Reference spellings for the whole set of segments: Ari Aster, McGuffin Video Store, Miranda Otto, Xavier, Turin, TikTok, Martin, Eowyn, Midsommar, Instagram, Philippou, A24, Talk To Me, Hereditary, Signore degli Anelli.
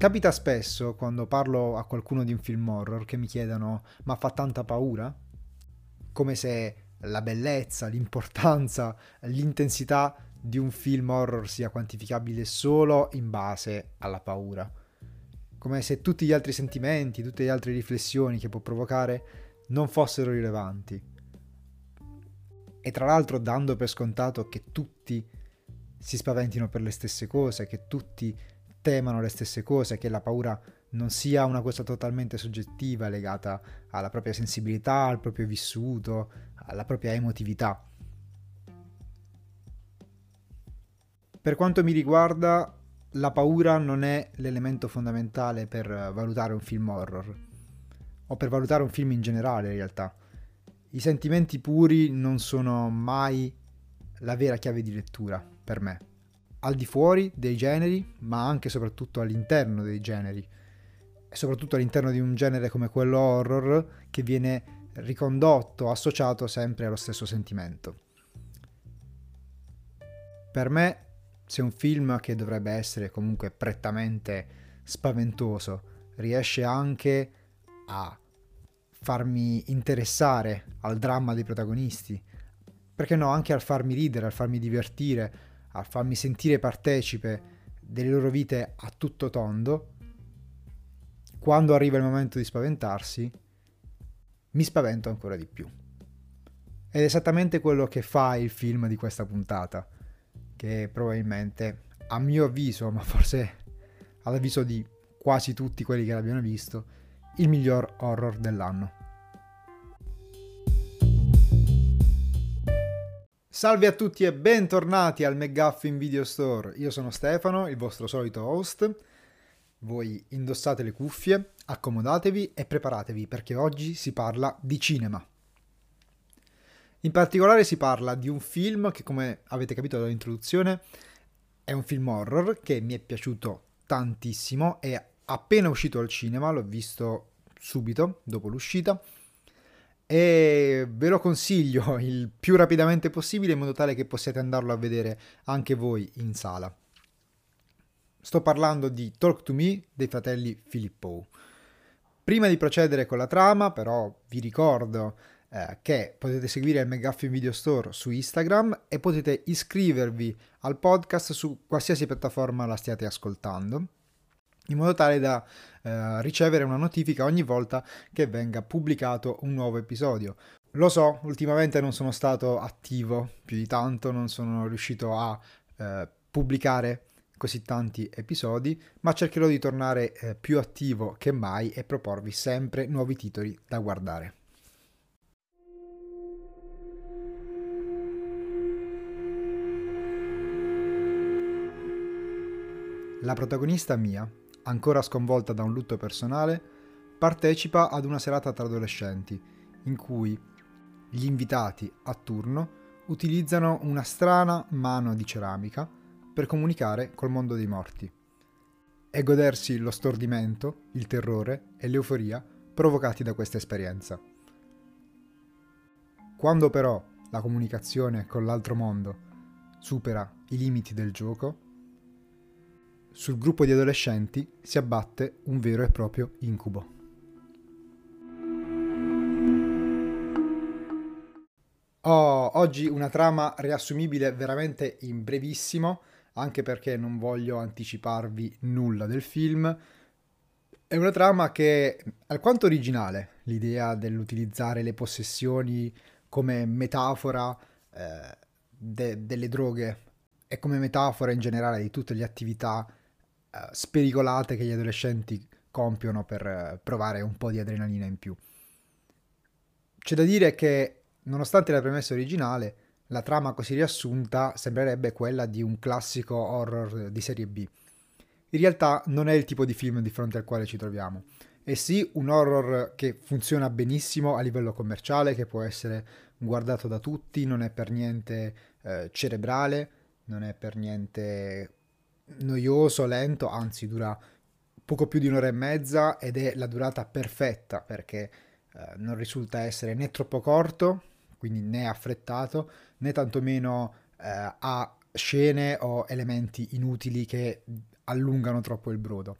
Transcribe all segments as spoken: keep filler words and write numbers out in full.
Capita spesso, quando parlo a qualcuno di un film horror, che mi chiedano «ma fa tanta paura?», come se la bellezza, l'importanza, l'intensità di un film horror sia quantificabile solo in base alla paura. Come se tutti gli altri sentimenti, tutte le altre riflessioni che può provocare non fossero rilevanti. E tra l'altro dando per scontato che tutti si spaventino per le stesse cose, che tutti temano le stesse cose, che la paura non sia una cosa totalmente soggettiva legata alla propria sensibilità, al proprio vissuto, alla propria emotività. Per quanto mi riguarda, la paura non è l'elemento fondamentale per valutare un film horror, o per valutare un film in generale in realtà. I sentimenti puri non sono mai la vera chiave di lettura per me, al di fuori dei generi, ma anche e soprattutto all'interno dei generi, e soprattutto all'interno di un genere come quello horror che viene ricondotto, associato sempre allo stesso sentimento. Per me, se un film che dovrebbe essere comunque prettamente spaventoso riesce anche a farmi interessare al dramma dei protagonisti, perché no, anche al farmi ridere, al farmi divertire, a farmi sentire partecipe delle loro vite a tutto tondo, quando arriva il momento di spaventarsi, mi spavento ancora di più. Ed è esattamente quello che fa il film di questa puntata, che probabilmente, a mio avviso, ma forse all'avviso di quasi tutti quelli che l'abbiano visto, il miglior horror dell'anno. Salve a tutti e bentornati al McGuffin Video Store. Io sono Stefano, il vostro solito host. Voi indossate le cuffie, accomodatevi e preparatevi, perché oggi si parla di cinema. In particolare si parla di un film che, come avete capito dall'introduzione, è un film horror che mi è piaciuto tantissimo e appena uscito al cinema l'ho visto subito dopo l'uscita. E ve lo consiglio il più rapidamente possibile in modo tale che possiate andarlo a vedere anche voi in sala. Sto parlando di Talk To Me dei fratelli Philippou. Prima di procedere con la trama, però, vi ricordo eh, che potete seguire il McGuffin Video Store su Instagram e potete iscrivervi al podcast su qualsiasi piattaforma la stiate ascoltando, in modo tale da eh, ricevere una notifica ogni volta che venga pubblicato un nuovo episodio. Lo so, ultimamente non sono stato attivo più di tanto, non sono riuscito a eh, pubblicare così tanti episodi, ma cercherò di tornare eh, più attivo che mai e proporvi sempre nuovi titoli da guardare. La protagonista Mia, ancora sconvolta da un lutto personale, partecipa ad una serata tra adolescenti in cui gli invitati a turno utilizzano una strana mano di ceramica per comunicare col mondo dei morti e godersi lo stordimento, il terrore e l'euforia provocati da questa esperienza. Quando però la comunicazione con l'altro mondo supera i limiti del gioco, sul gruppo di adolescenti si abbatte un vero e proprio incubo. Oh, oggi una trama riassumibile veramente in brevissimo, anche perché non voglio anticiparvi nulla del film. È una trama che è alquanto originale, l'idea dell'utilizzare le possessioni come metafora eh, de- delle droghe e come metafora in generale di tutte le attività spericolate che gli adolescenti compiono per provare un po' di adrenalina in più. C'è da dire che, nonostante la premessa originale, la trama così riassunta sembrerebbe quella di un classico horror di serie B. In realtà non è il tipo di film di fronte al quale ci troviamo. È sì un horror che funziona benissimo a livello commerciale, che può essere guardato da tutti, non è per niente eh, cerebrale, non è per niente noioso, lento, anzi dura poco più di un'ora e mezza ed è la durata perfetta perché eh, non risulta essere né troppo corto, quindi né affrettato, né tantomeno eh, ha scene o elementi inutili che allungano troppo il brodo.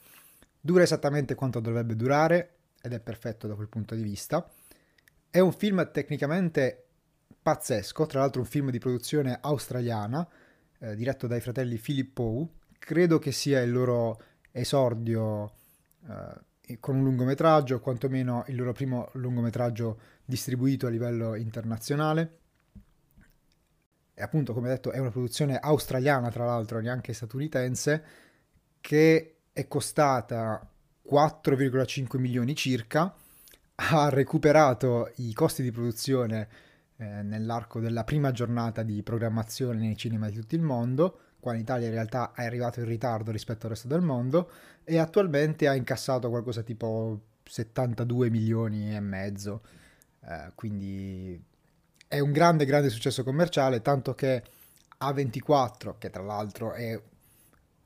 Dura esattamente quanto dovrebbe durare ed è perfetto da quel punto di vista. È un film tecnicamente pazzesco, tra l'altro un film di produzione australiana, eh, diretto dai fratelli Philippou. Credo che sia il loro esordio eh, con un lungometraggio, o quantomeno il loro primo lungometraggio distribuito a livello internazionale. E appunto, come detto, è una produzione australiana, tra l'altro, neanche statunitense, che è costata quattro virgola cinque milioni circa, ha recuperato i costi di produzione eh, nell'arco della prima giornata di programmazione nei cinema di tutto il mondo, qua in Italia in realtà è arrivato in ritardo rispetto al resto del mondo, e attualmente ha incassato qualcosa tipo settantadue milioni e mezzo, eh, quindi è un grande grande successo commerciale, tanto che A ventiquattro, che tra l'altro è,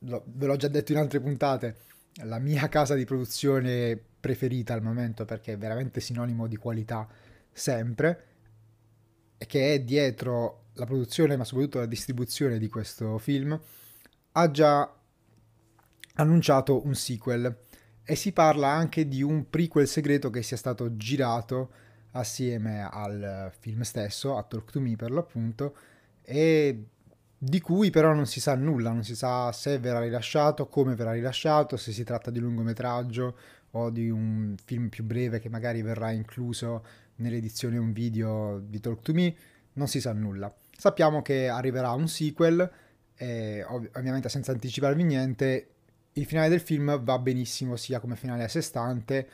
ve l'ho già detto in altre puntate, la mia casa di produzione preferita al momento, perché è veramente sinonimo di qualità sempre, e che è dietro la produzione ma soprattutto la distribuzione di questo film, ha già annunciato un sequel, e si parla anche di un prequel segreto che sia stato girato assieme al film stesso, a Talk To Me per l'appunto, e di cui però non si sa nulla, non si sa se verrà rilasciato, come verrà rilasciato, se si tratta di un lungometraggio o di un film più breve che magari verrà incluso nell'edizione un video di Talk To Me, non si sa nulla. Sappiamo che arriverà un sequel e ov- ovviamente senza anticiparvi niente, il finale del film va benissimo sia come finale a sé stante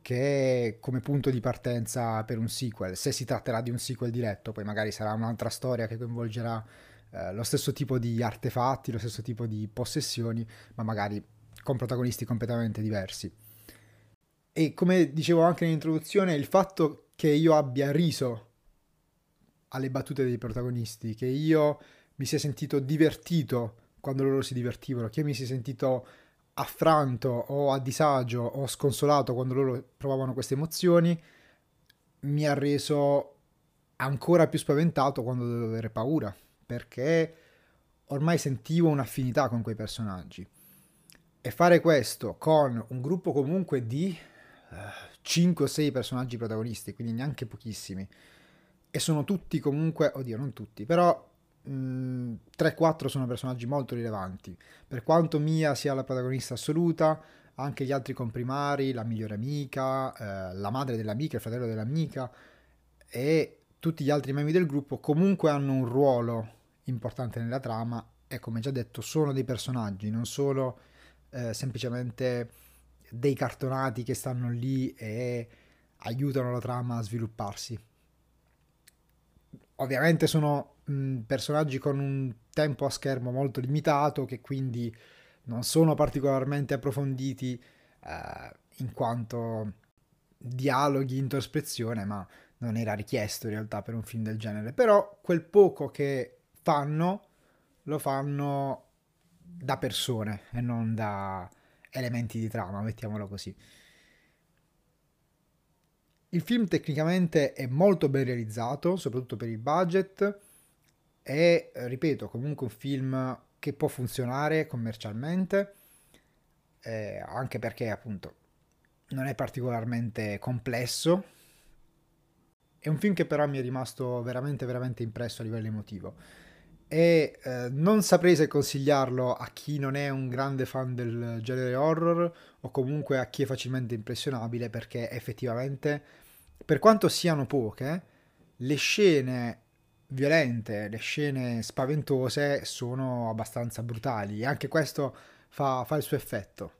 che come punto di partenza per un sequel, se si tratterà di un sequel diretto, poi magari sarà un'altra storia che coinvolgerà Eh, lo stesso tipo di artefatti, lo stesso tipo di possessioni, ma magari con protagonisti completamente diversi. E come dicevo anche nell'introduzione, il fatto che io abbia riso alle battute dei protagonisti, che io mi sia sentito divertito quando loro si divertivano, che io mi sia sentito affranto o a disagio o sconsolato quando loro provavano queste emozioni, mi ha reso ancora più spaventato quando dovevo avere paura, perché ormai sentivo un'affinità con quei personaggi. E fare questo con un gruppo comunque di uh, cinque o sei personaggi protagonisti, quindi neanche pochissimi, e sono tutti comunque, oddio non tutti, però mh, tre quattro sono personaggi molto rilevanti, per quanto Mia sia la protagonista assoluta, anche gli altri comprimari, la migliore amica, eh, la madre dell'amica, il fratello dell'amica, e tutti gli altri membri del gruppo comunque hanno un ruolo importante nella trama e, come già detto, sono dei personaggi, non solo eh, semplicemente dei cartonati che stanno lì e aiutano la trama a svilupparsi. Ovviamente sono mh, personaggi con un tempo a schermo molto limitato, che quindi non sono particolarmente approfonditi eh, in quanto dialoghi, introspezione, ma non era richiesto in realtà per un film del genere, però quel poco che fanno lo fanno da persone e non da elementi di trama, mettiamolo così. Il film tecnicamente è molto ben realizzato, soprattutto per il budget, e ripeto, comunque un film che può funzionare commercialmente, eh, anche perché appunto non è particolarmente complesso. È un film che però mi è rimasto veramente veramente impresso a livello emotivo, e eh, non saprei se consigliarlo a chi non è un grande fan del genere horror o comunque a chi è facilmente impressionabile, perché effettivamente, per quanto siano poche, le scene violente, le scene spaventose sono abbastanza brutali, e anche questo fa, fa il suo effetto.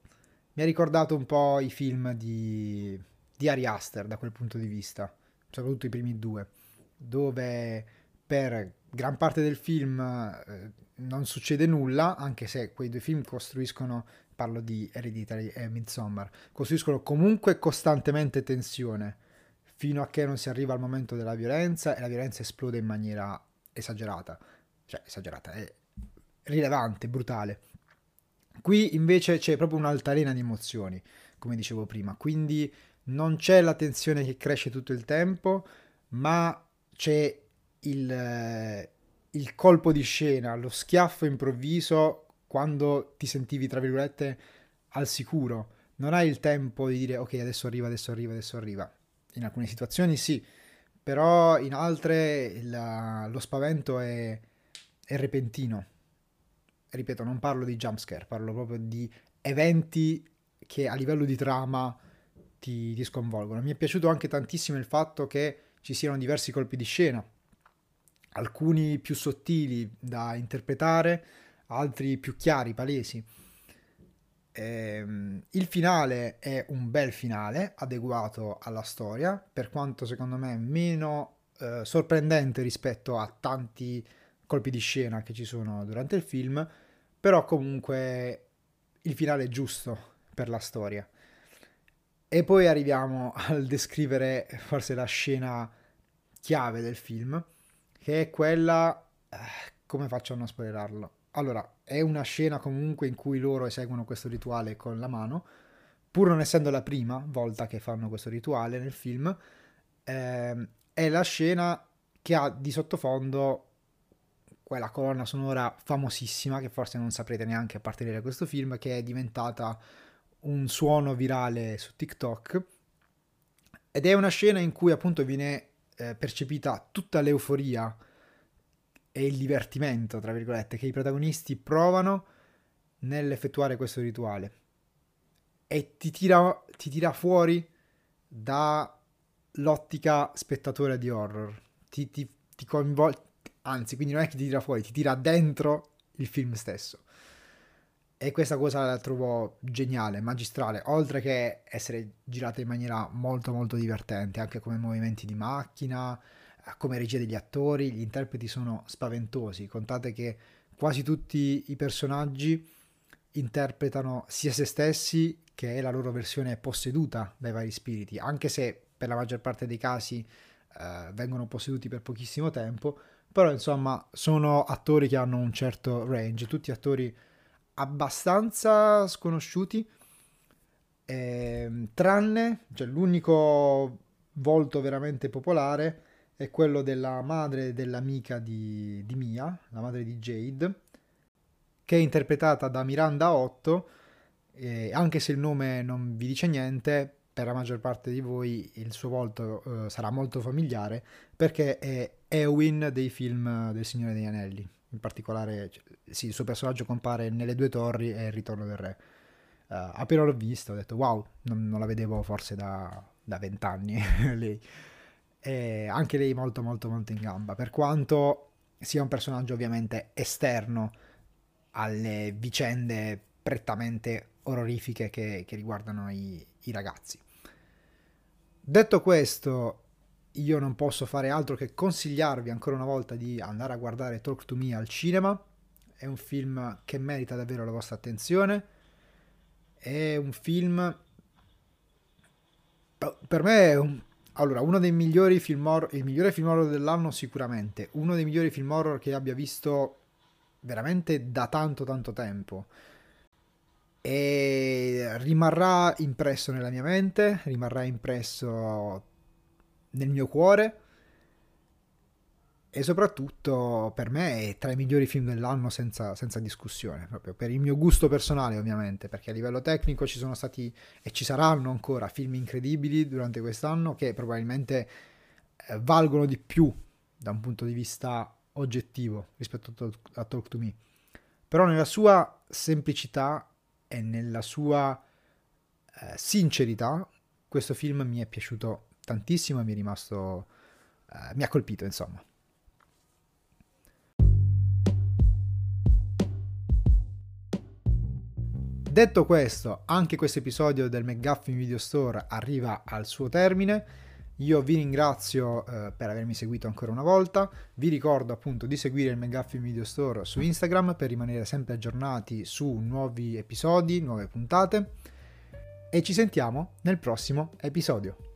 Mi ha ricordato un po' i film di, di Ari Aster da quel punto di vista, soprattutto i primi due, dove per gran parte del film eh, non succede nulla, anche se quei due film costruiscono, parlo di Hereditary e Midsommar, costruiscono comunque costantemente tensione, fino a che non si arriva al momento della violenza, e la violenza esplode in maniera esagerata, cioè esagerata, è rilevante, brutale. Qui invece c'è proprio un'altalena di emozioni, come dicevo prima, quindi non c'è la tensione che cresce tutto il tempo, ma c'è il, il colpo di scena, lo schiaffo improvviso quando ti sentivi, tra virgolette, al sicuro, non hai il tempo di dire ok adesso arriva, adesso arriva, adesso arriva. In alcune situazioni sì, però in altre la, lo spavento è, è repentino. Ripeto, non parlo di jumpscare, parlo proprio di eventi che a livello di trama ti, ti sconvolgono. Mi è piaciuto anche tantissimo il fatto che ci siano diversi colpi di scena, alcuni più sottili da interpretare, altri più chiari, palesi. Ehm, il finale è un bel finale, adeguato alla storia, per quanto secondo me meno eh, sorprendente rispetto a tanti colpi di scena che ci sono durante il film, però comunque il finale è giusto per la storia. E poi arriviamo al descrivere forse la scena chiave del film, che è quella... Eh, come faccio a non spoilerarlo? Allora, è una scena comunque in cui loro eseguono questo rituale con la mano, pur non essendo la prima volta che fanno questo rituale nel film, eh, è la scena che ha di sottofondo quella colonna sonora famosissima, che forse non saprete neanche appartenere a questo film, che è diventata un suono virale su TikTok, ed è una scena in cui appunto viene eh, percepita tutta l'euforia e il divertimento, tra virgolette, che i protagonisti provano nell'effettuare questo rituale, e ti tira, ti tira fuori dall'ottica spettatore di horror, ti, ti, ti coinvolge. Anzi, quindi non è che ti tira fuori, ti tira dentro il film stesso. E questa cosa la trovo geniale, magistrale, oltre che essere girata in maniera molto molto divertente, anche come movimenti di macchina, come regia degli attori. Gli interpreti sono spaventosi, contate che quasi tutti i personaggi interpretano sia se stessi che la loro versione posseduta dai vari spiriti, anche se per la maggior parte dei casi eh, vengono posseduti per pochissimo tempo. Però insomma sono attori che hanno un certo range, tutti attori abbastanza sconosciuti, ehm, tranne, cioè l'unico volto veramente popolare è quello della madre dell'amica di, di Mia, la madre di Jade, che è interpretata da Miranda Otto, eh, anche se il nome non vi dice niente, per la maggior parte di voi il suo volto eh, sarà molto familiare, perché è Eowyn dei film del Signore degli Anelli. In particolare, sì, il suo personaggio compare nelle Due Torri e Il Ritorno del Re. Uh, appena l'ho visto ho detto wow, non, non la vedevo forse da vent'anni lei. E anche lei molto molto molto in gamba, per quanto sia un personaggio ovviamente esterno alle vicende prettamente orrorifiche che, che riguardano i, i ragazzi. Detto questo, io non posso fare altro che consigliarvi ancora una volta di andare a guardare Talk To Me al cinema. È un film che merita davvero la vostra attenzione, è un film per me è un... allora uno dei migliori film horror, il migliore film horror dell'anno sicuramente, uno dei migliori film horror che abbia visto veramente da tanto tanto tempo, e rimarrà impresso nella mia mente, rimarrà impresso nel mio cuore, e soprattutto per me è tra i migliori film dell'anno senza, senza discussione, proprio per il mio gusto personale ovviamente, perché a livello tecnico ci sono stati e ci saranno ancora film incredibili durante quest'anno che probabilmente eh, valgono di più da un punto di vista oggettivo rispetto a Talk To Me, però nella sua semplicità e nella sua eh, sincerità questo film mi è piaciuto tantissimo, mi è rimasto, eh, mi ha colpito insomma. Detto questo, anche questo episodio del McGuffin Video Store arriva al suo termine. Io vi ringrazio eh, per avermi seguito ancora una volta, vi ricordo appunto di seguire il McGuffin Video Store su Instagram per rimanere sempre aggiornati su nuovi episodi, nuove puntate, e ci sentiamo nel prossimo episodio.